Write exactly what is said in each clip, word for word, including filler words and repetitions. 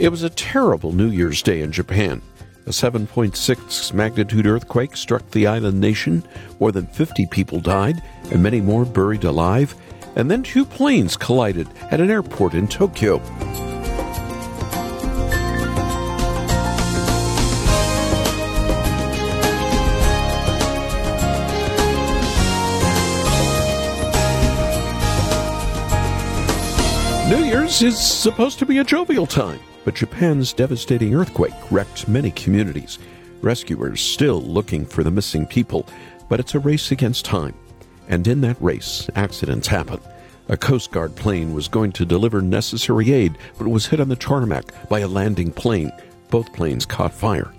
It was a terrible New Year's Day in Japan. A seven point six magnitude earthquake struck the island nation. More than fifty people died, and many more buried alive. And then two planes collided at an airport in Tokyo. New Year's is supposed to be a jovial time, but Japan's devastating earthquake wrecked many communities. Rescuers still looking for the missing people, but it's a race against time. And in that race, accidents happen. A Coast Guard plane was going to deliver necessary aid, but was hit on the tarmac by a landing plane. Both planes caught fire.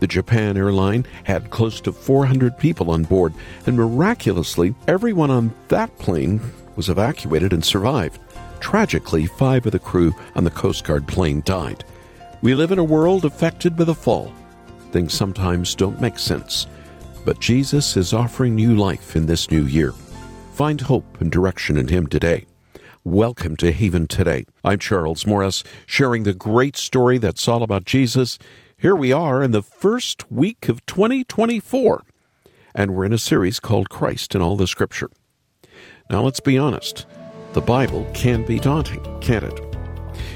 The Japan airline had close to four hundred people on board, and miraculously, everyone on that plane was evacuated and survived. Tragically, five of the crew on the Coast Guard plane died. We live in a world affected by the fall. Things sometimes don't make sense, but Jesus is offering new life in this new year. Find hope and direction in Him today. Welcome to Haven Today. I'm Charles Morris, sharing the great story that's all about Jesus. Here we are in the first week of twenty twenty-four, and we're in a series called Christ in All the Scripture. Now let's be honest. The Bible can be daunting, can't it?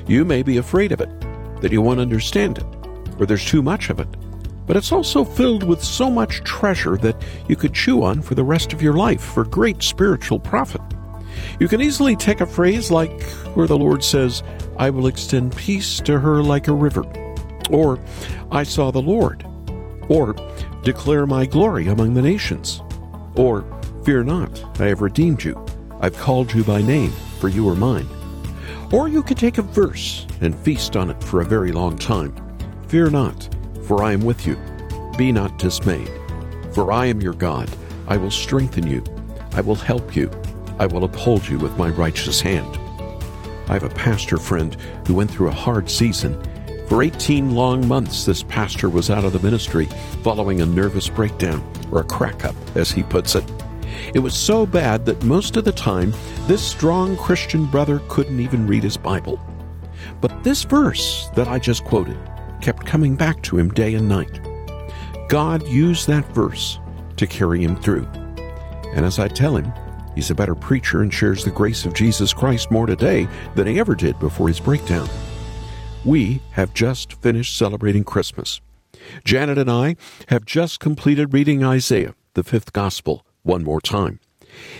You may be afraid of it, that you won't understand it, or there's too much of it. But it's also filled with so much treasure that you could chew on for the rest of your life for great spiritual profit. You can easily take a phrase like where the Lord says, "I will extend peace to her like a river," or "I saw the Lord," or "Declare my glory among the nations," or "Fear not, I have redeemed you. I've called you by name, for you are mine." Or you could take a verse and feast on it for a very long time. "Fear not, for I am with you. Be not dismayed, for I am your God. I will strengthen you. I will help you. I will uphold you with my righteous hand." I have a pastor friend who went through a hard season. For eighteen long months, this pastor was out of the ministry following a nervous breakdown, or a crack-up, as he puts it. It was so bad that most of the time, this strong Christian brother couldn't even read his Bible. But this verse that I just quoted kept coming back to him day and night. God used that verse to carry him through. And as I tell him, he's a better preacher and shares the grace of Jesus Christ more today than he ever did before his breakdown. We have just finished celebrating Christmas. Janet and I have just completed reading Isaiah, the fifth gospel, one more time.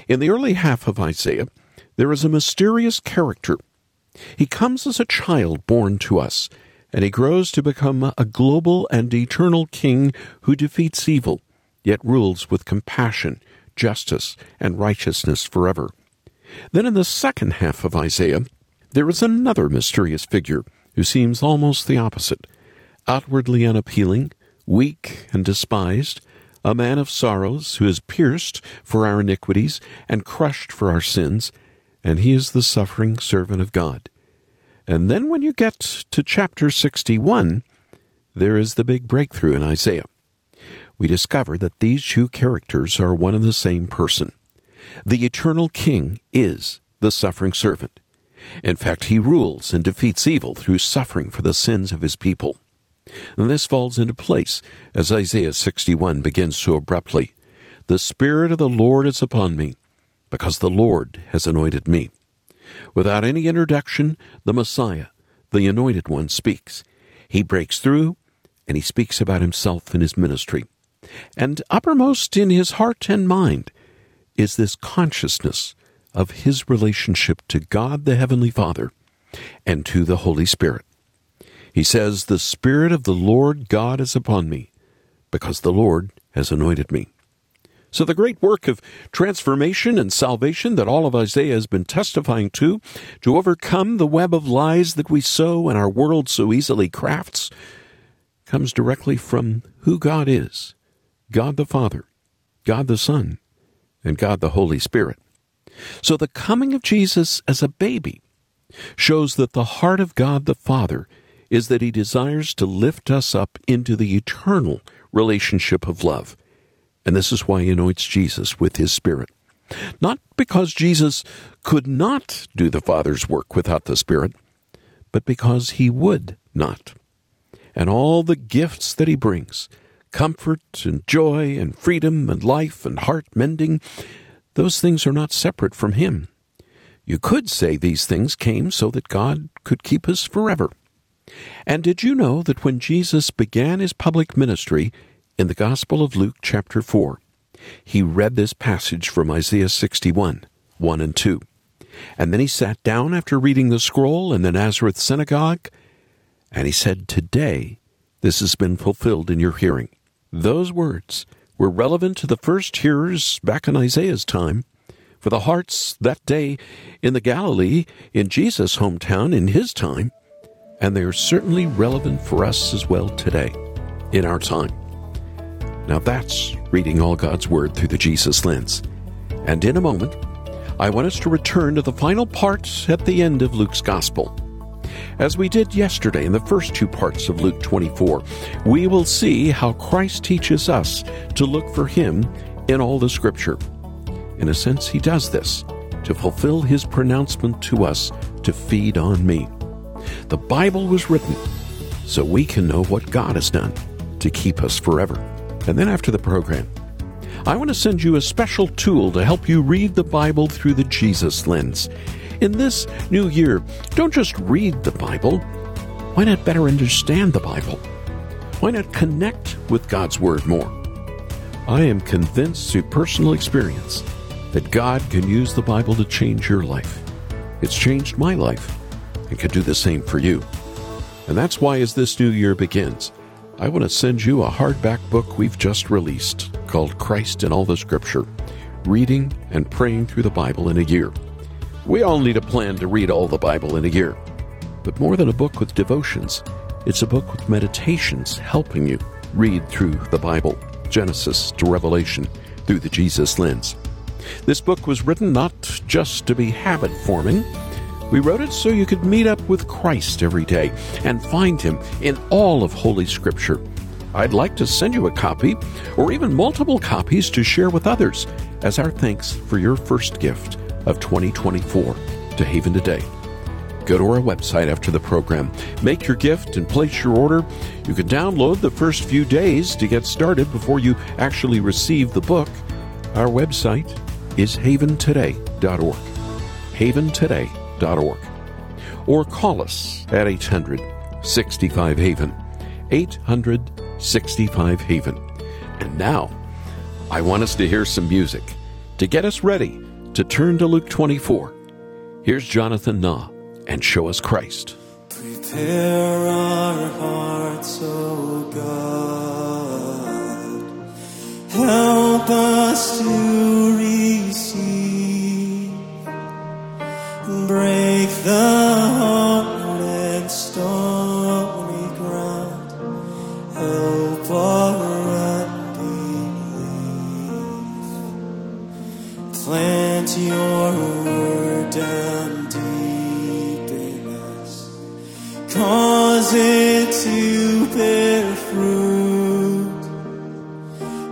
In the early half of Isaiah, there is a mysterious character. He comes as a child born to us, and he grows to become a global and eternal king who defeats evil, yet rules with compassion, justice, and righteousness forever. Then in the second half of Isaiah, there is another mysterious figure who seems almost the opposite. Outwardly unappealing, weak and despised, a man of sorrows who is pierced for our iniquities and crushed for our sins, and he is the suffering servant of God. And then when you get to chapter sixty-one, there is the big breakthrough in Isaiah. We discover that these two characters are one and the same person. The eternal king is the suffering servant. In fact, he rules and defeats evil through suffering for the sins of his people. And this falls into place as Isaiah sixty-one begins so abruptly. "The Spirit of the Lord is upon me, because the Lord has anointed me." Without any introduction, the Messiah, the Anointed One, speaks. He breaks through, and he speaks about himself and his ministry. And uppermost in his heart and mind is this consciousness of his relationship to God the Heavenly Father and to the Holy Spirit. He says, "The Spirit of the Lord God is upon me, because the Lord has anointed me." So the great work of transformation and salvation that all of Isaiah has been testifying to, to overcome the web of lies that we sow and our world so easily crafts, comes directly from who God is: God the Father, God the Son, and God the Holy Spirit. So the coming of Jesus as a baby shows that the heart of God the Father is that he desires to lift us up into the eternal relationship of love. And this is why he anoints Jesus with his Spirit. Not because Jesus could not do the Father's work without the Spirit, but because he would not. And all the gifts that he brings, comfort and joy and freedom and life and heart mending, those things are not separate from him. You could say these things came so that God could keep us forever. And did you know that when Jesus began his public ministry in the Gospel of Luke chapter four, he read this passage from Isaiah sixty-one, one and two. And then he sat down after reading the scroll in the Nazareth synagogue, and he said, "Today this has been fulfilled in your hearing." Those words were relevant to the first hearers back in Isaiah's time, for the hearts that day in the Galilee, in Jesus' hometown, in his time, and they are certainly relevant for us as well today, in our time. Now that's reading all God's Word through the Jesus lens. And in a moment, I want us to return to the final part at the end of Luke's Gospel. As we did yesterday in the first two parts of Luke twenty-four, we will see how Christ teaches us to look for him in all the Scripture. In a sense, he does this to fulfill his pronouncement to us to feed on me. The Bible was written so we can know what God has done to keep us forever. And then after the program, I want to send you a special tool to help you read the Bible through the Jesus lens. In this new year, don't just read the Bible. Why not better understand the Bible? Why not connect with God's Word more? I am convinced through personal experience that God can use the Bible to change your life. It's changed my life and can do the same for you. And that's why, as this new year begins, I want to send you a hardback book we've just released called Christ in All the Scripture, Reading and Praying Through the Bible in a Year. We all need a plan to read all the Bible in a year. But more than a book with devotions, it's a book with meditations helping you read through the Bible, Genesis to Revelation, through the Jesus lens. This book was written not just to be habit-forming. We wrote it so you could meet up with Christ every day and find him in all of Holy Scripture. I'd like to send you a copy, or even multiple copies, to share with others as our thanks for your first gift of twenty twenty-four to Haven Today. Go to our website after the program, make your gift, and place your order. You can download the first few days to get started before you actually receive the book. Our website is haven today dot org. haven today dot org. Or call us at eight hundred sixty-five HAVEN, eight hundred sixty-five HAVEN. And now, I want us to hear some music to get us ready to turn to Luke twenty-four. Here's Jonathan Nah and Show Us Christ. Prepare our hearts, O God, help us to receive. Break the hard and stony ground, help our unbelief. Plant your word down deep in us, cause it to bear fruit,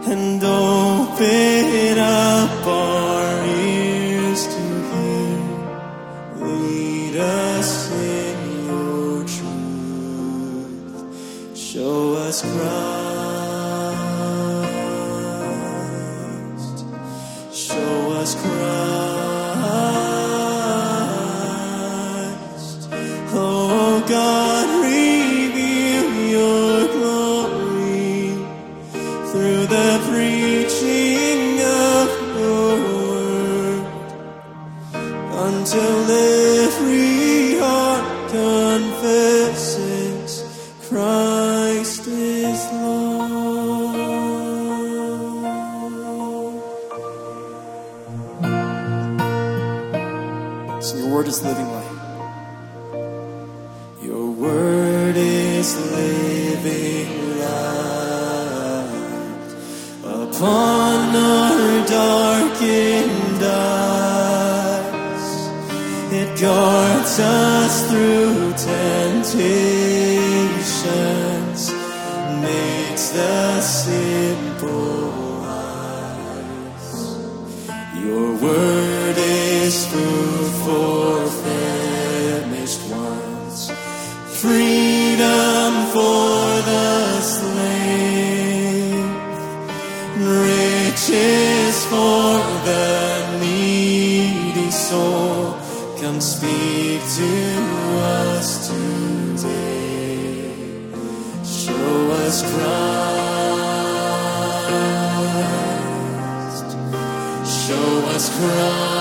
and open up our ears to hear. Lead us in your truth. Show us Christ. Show us Christ. Oh God, reveal your glory through the preaching of your word, until it confesses Christ is Lord. So your word is living light. Your word is living light upon our darkened eyes. It guards us through temptations, makes the simple wise. Your word is food for famished ones, Freedom for the slave, riches for the needy soul. Come speak to us today. Show us Christ. Show us Christ.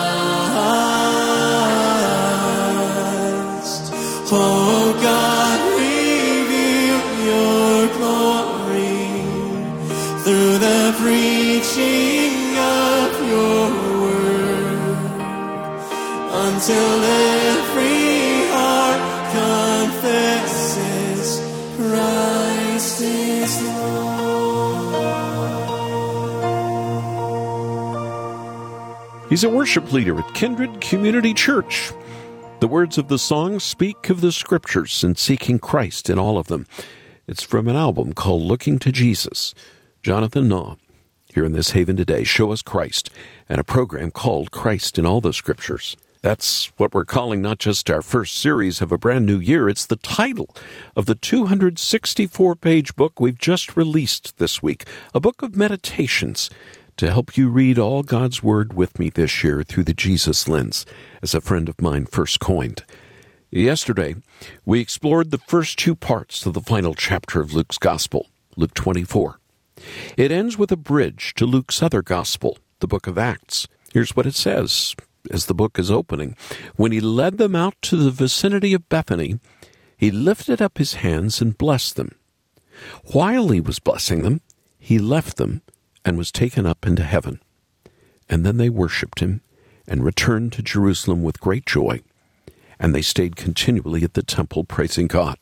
Oh God, reveal your glory through the preaching of your until every heart confesses Christ is Lord. He's a worship leader at Kindred Community Church. The words of the song speak of the Scriptures and seeking Christ in all of them. It's from an album called Looking to Jesus. Jonathan Nah, here in this Haven Today, Show Us Christ, and a program called Christ in All the Scriptures. That's what we're calling not just our first series of a brand new year, it's the title of the two hundred sixty-four page book we've just released this week, a book of meditations to help you read all God's Word with me this year through the Jesus lens, as a friend of mine first coined. Yesterday, we explored the first two parts of the final chapter of Luke's Gospel, Luke twenty-four. It ends with a bridge to Luke's other Gospel, the book of Acts. Here's what it says as the book is opening. When he led them out to the vicinity of Bethany, he lifted up his hands and blessed them. While he was blessing them, he left them and was taken up into heaven. And then they worshipped him and returned to Jerusalem with great joy, and they stayed continually at the temple praising God.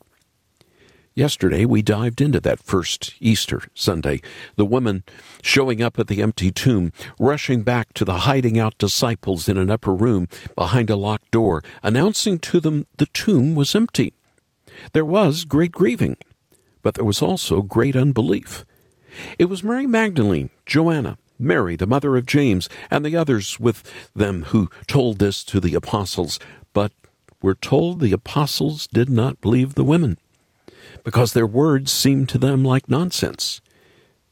Yesterday, we dived into that first Easter Sunday, the women showing up at the empty tomb, rushing back to the hiding-out disciples in an upper room behind a locked door, announcing to them the tomb was empty. There was great grieving, but there was also great unbelief. It was Mary Magdalene, Joanna, Mary, the mother of James, and the others with them who told this to the apostles, but we're told the apostles did not believe the women, because their words seemed to them like nonsense.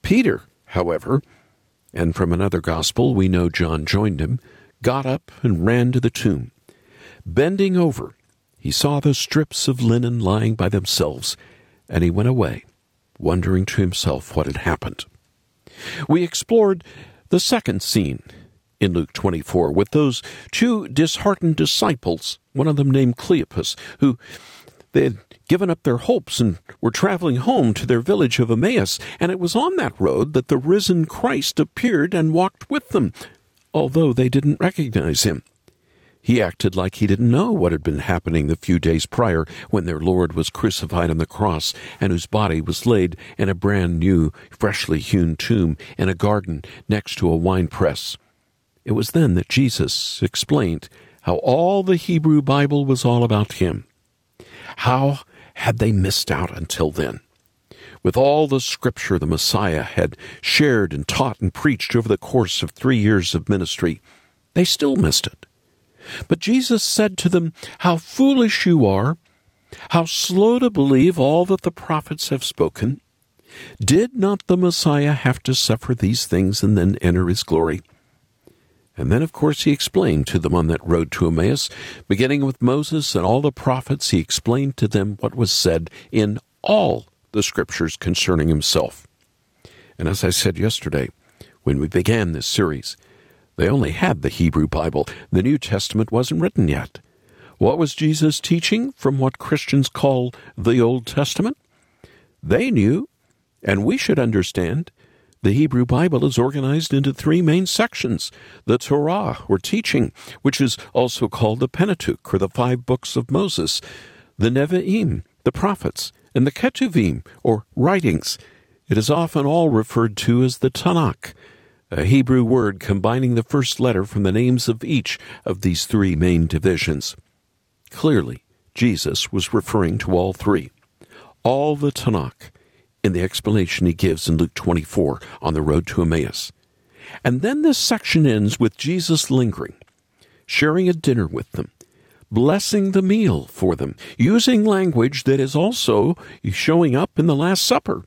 Peter, however, and from another gospel we know John joined him, got up and ran to the tomb. Bending over, he saw the strips of linen lying by themselves, and he went away, wondering to himself what had happened. We explored the second scene in Luke twenty-four with those two disheartened disciples, one of them named Cleopas, who they had given up their hopes and were traveling home to their village of Emmaus, and it was on that road that the risen Christ appeared and walked with them, although they didn't recognize him. He acted like he didn't know what had been happening the few days prior when their Lord was crucified on the cross and whose body was laid in a brand new, freshly hewn tomb in a garden next to a wine press. It was then that Jesus explained how all the Hebrew Bible was all about him. How had they missed out until then? With all the Scripture the Messiah had shared and taught and preached over the course of three years of ministry, they still missed it. But Jesus said to them, "How foolish you are, how slow to believe all that the prophets have spoken. Did not the Messiah have to suffer these things and then enter his glory?" And then, of course, he explained to them on that road to Emmaus, beginning with Moses and all the prophets, he explained to them what was said in all the Scriptures concerning himself. And as I said yesterday, when we began this series, they only had the Hebrew Bible. The New Testament wasn't written yet. What was Jesus teaching from what Christians call the Old Testament? They knew, and we should understand, the Hebrew Bible is organized into three main sections, the Torah, or teaching, which is also called the Pentateuch, or the five books of Moses, the Nevi'im, the prophets, and the Ketuvim, or writings. It is often all referred to as the Tanakh, a Hebrew word combining the first letter from the names of each of these three main divisions. Clearly, Jesus was referring to all three, all the Tanakh, in the explanation he gives in Luke twenty-four on the road to Emmaus. And then this section ends with Jesus lingering, sharing a dinner with them, blessing the meal for them, using language that is also showing up in the Last Supper.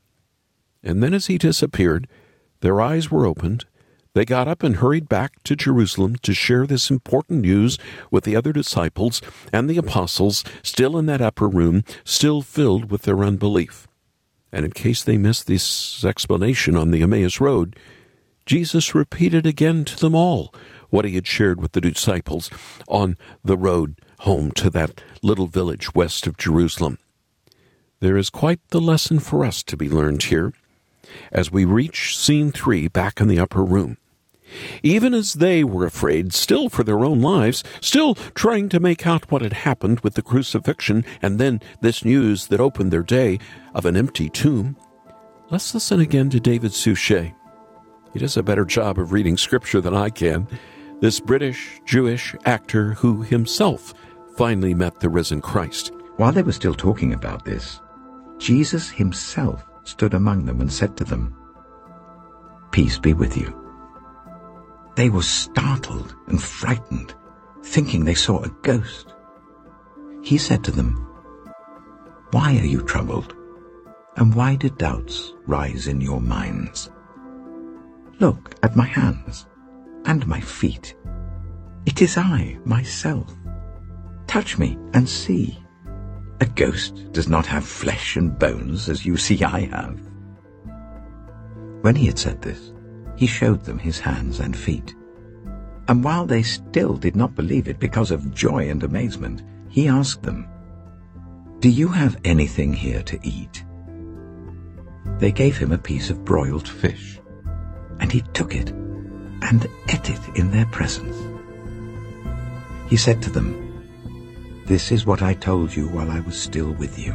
And then as he disappeared, their eyes were opened. They got up and hurried back to Jerusalem to share this important news with the other disciples and the apostles, still in that upper room, still filled with their unbelief. And in case they missed this explanation on the Emmaus Road, Jesus repeated again to them all what he had shared with the disciples on the road home to that little village west of Jerusalem. There is quite the lesson for us to be learned here as we reach scene three back in the upper room. Even as they were afraid, still for their own lives, still trying to make out what had happened with the crucifixion and then this news that opened their day of an empty tomb, let's listen again to David Suchet. He does a better job of reading Scripture than I can, this British Jewish actor who himself finally met the risen Christ. While they were still talking about this, Jesus himself stood among them and said to them, "Peace be with you." They were startled and frightened, thinking they saw a ghost. He said to them, "Why are you troubled? And why do doubts rise in your minds? Look at my hands and my feet. It is I, myself. Touch me and see. A ghost does not have flesh and bones as you see I have." When he had said this, he showed them his hands and feet. And while they still did not believe it because of joy and amazement, he asked them, "Do you have anything here to eat?" They gave him a piece of broiled fish, and he took it and ate it in their presence. He said to them, "This is what I told you while I was still with you.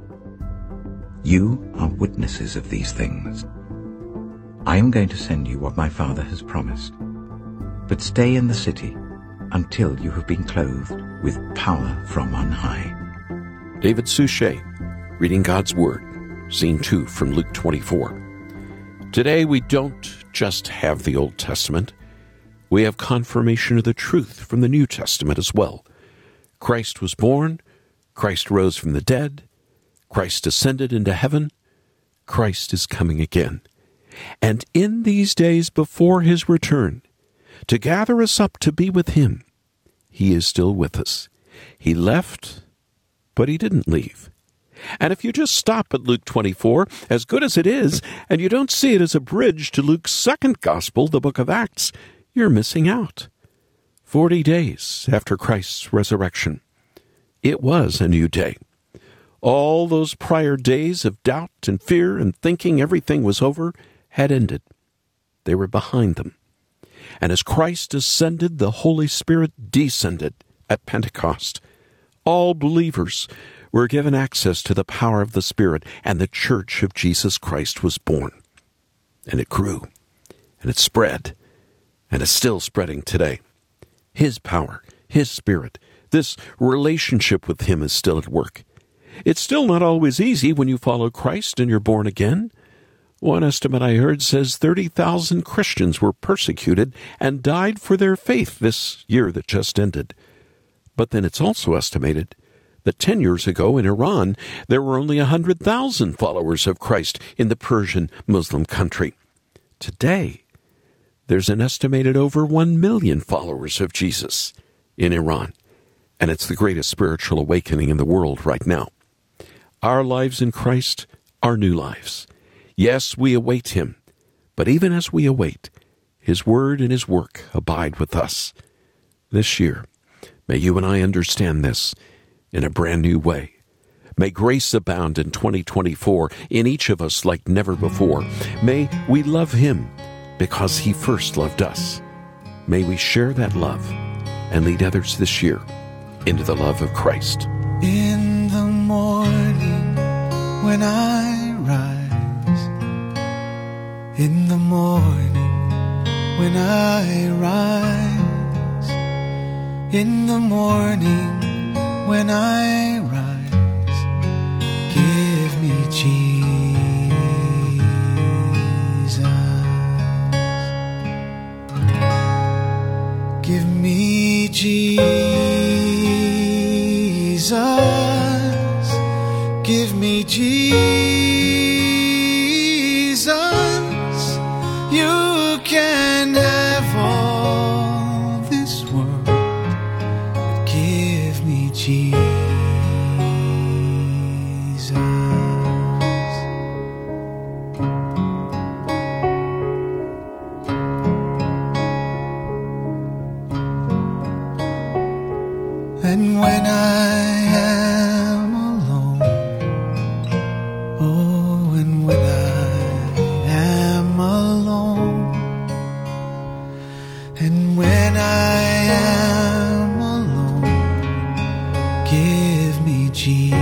You are witnesses of these things. I am going to send you what my Father has promised, but stay in the city until you have been clothed with power from on high." David Suchet, reading God's Word, Scene two from Luke twenty-four. Today we don't just have the Old Testament, we have confirmation of the truth from the New Testament as well. Christ was born, Christ rose from the dead, Christ ascended into heaven, Christ is coming again. And in these days before his return, to gather us up to be with him, he is still with us. He left, but he didn't leave. And if you just stop at Luke twenty-four, as good as it is, and you don't see it as a bridge to Luke's second gospel, the book of Acts, you're missing out. Forty days after Christ's resurrection, it was a new day. All those prior days of doubt and fear and thinking everything was over had ended. They were behind them. And as Christ ascended, the Holy Spirit descended at Pentecost. All believers were given access to the power of the Spirit, and the Church of Jesus Christ was born. And it grew, and it spread, and it's still spreading today. His power, his Spirit, this relationship with him is still at work. It's still not always easy when you follow Christ and you're born again. One estimate I heard says thirty thousand Christians were persecuted and died for their faith this year that just ended. But then it's also estimated that ten years ago in Iran, there were only one hundred thousand followers of Christ in the Persian Muslim country. Today, there's an estimated over one million followers of Jesus in Iran, and it's the greatest spiritual awakening in the world right now. Our lives in Christ are new lives. Yes, we await him, but even as we await, his word and his work abide with us. This year, may you and I understand this in a brand new way. May grace abound in twenty twenty-four in each of us like never before. May we love him because he first loved us. May we share that love and lead others this year into the love of Christ. In the when I rise, in the morning when I rise, in the morning when I rise, give me Jesus, give me Jesus, give me Jesus, you can have all this world, but give me Jesus. And when I am alone, oh, and when I am alone, and when I am alone, give me Jesus.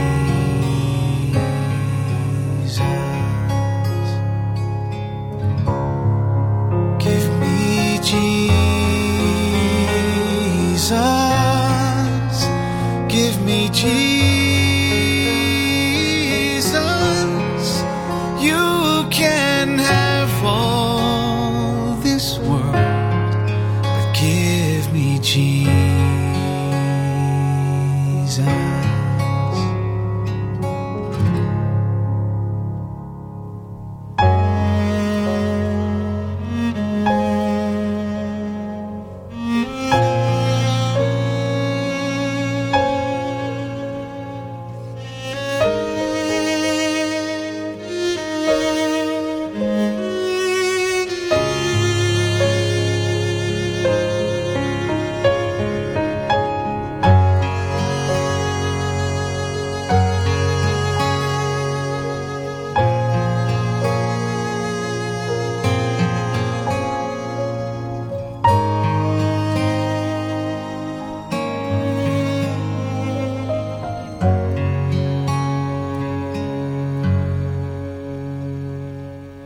Give me Jesus. Give me Jesus. You can have all this world. Give me Jesus.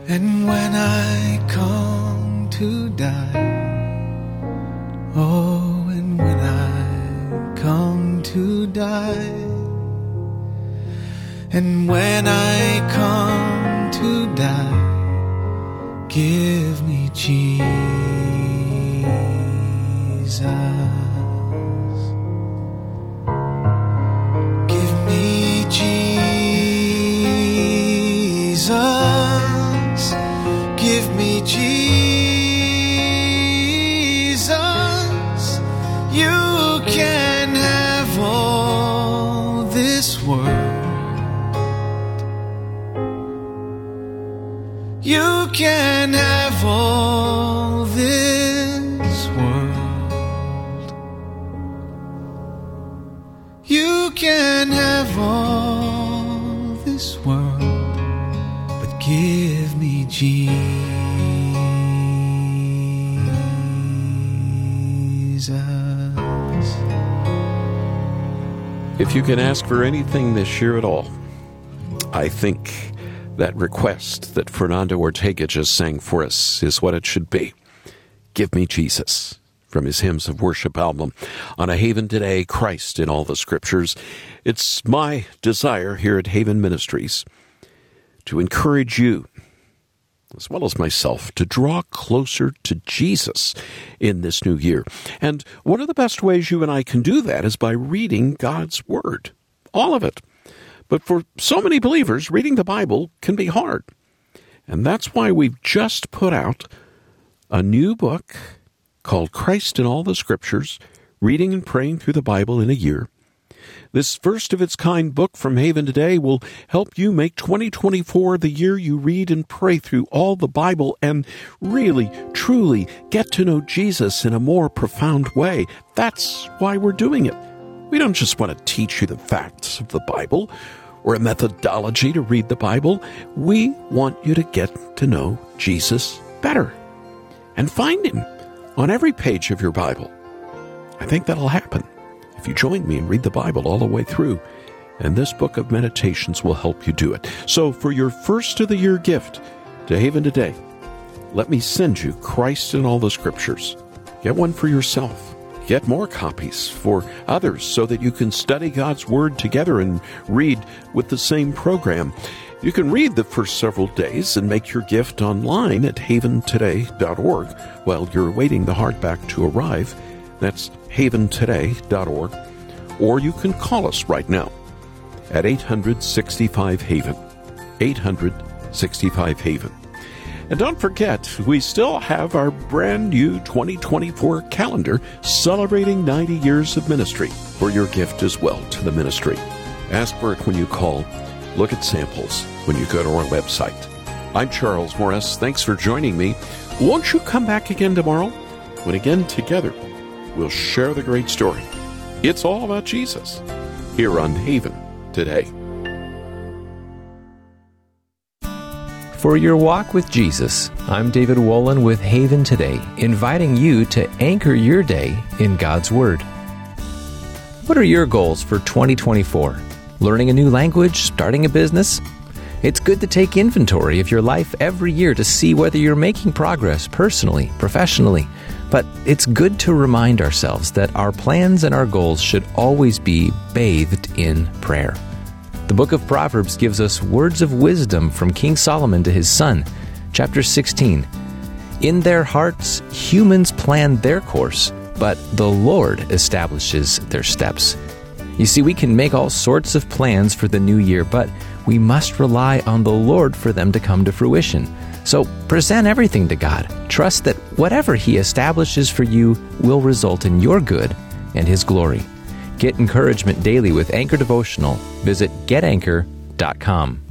And when I come to die, oh, and when I come to die, and when I come to die, give me Jesus. Give me Jesus. Give me Jesus, you can have all this world. You can have all this world. You can have all this world, but give me Jesus. If you can ask for anything this year at all, I think that request that Fernando Ortega just sang for us is what it should be. Give me Jesus, from his Hymns of Worship album on a Haven Today, Christ in All the Scriptures. It's my desire here at Haven Ministries to encourage you, as well as myself, to draw closer to Jesus in this new year. And one of the best ways you and I can do that is by reading God's Word, all of it. But for so many believers, reading the Bible can be hard. And that's why we've just put out a new book called Christ in All the Scriptures, Reading and Praying Through the Bible in a Year. This first-of-its-kind book from Haven Today will help you make twenty twenty-four the year you read and pray through all the Bible and really, truly get to know Jesus in a more profound way. That's why we're doing it. We don't just want to teach you the facts of the Bible or a methodology to read the Bible. We want you to get to know Jesus better and find him on every page of your Bible. I think that'll happen if you join me and read the Bible all the way through and this book of meditations will help you do it. So for your first of the year gift to Haven Today, let me send you Christ in All the Scriptures. Get one for yourself. Get more copies for others so that you can study God's Word together and read with the same program. You can read the first several days and make your gift online at haven today dot org while you're waiting the hardback to arrive. That's haven today dot org. Or you can call us right now at eight hundred sixty-five HAVEN, eight hundred sixty-five HAVEN. And don't forget, we still have our brand new twenty twenty-four calendar celebrating ninety years of ministry for your gift as well to the ministry. Ask for it when you call. Look at samples when you go to our website. I'm Charles Morris. Thanks for joining me. Won't you come back again tomorrow when again together we'll share the great story. It's all about Jesus here on Haven Today. For your walk with Jesus, I'm David Wolin with Haven Today, inviting you to anchor your day in God's Word. What are your goals for twenty twenty-four? Learning a new language? Starting a business? It's good to take inventory of your life every year to see whether you're making progress personally, professionally. But it's good to remind ourselves that our plans and our goals should always be bathed in prayer. The book of Proverbs gives us words of wisdom from King Solomon to his son. Chapter sixteen. In their hearts, humans plan their course, but the Lord establishes their steps. You see, we can make all sorts of plans for the new year, but we must rely on the Lord for them to come to fruition. So present everything to God. Trust that whatever He establishes for you will result in your good and His glory. Get encouragement daily with Anchor Devotional. Visit get anchor dot com.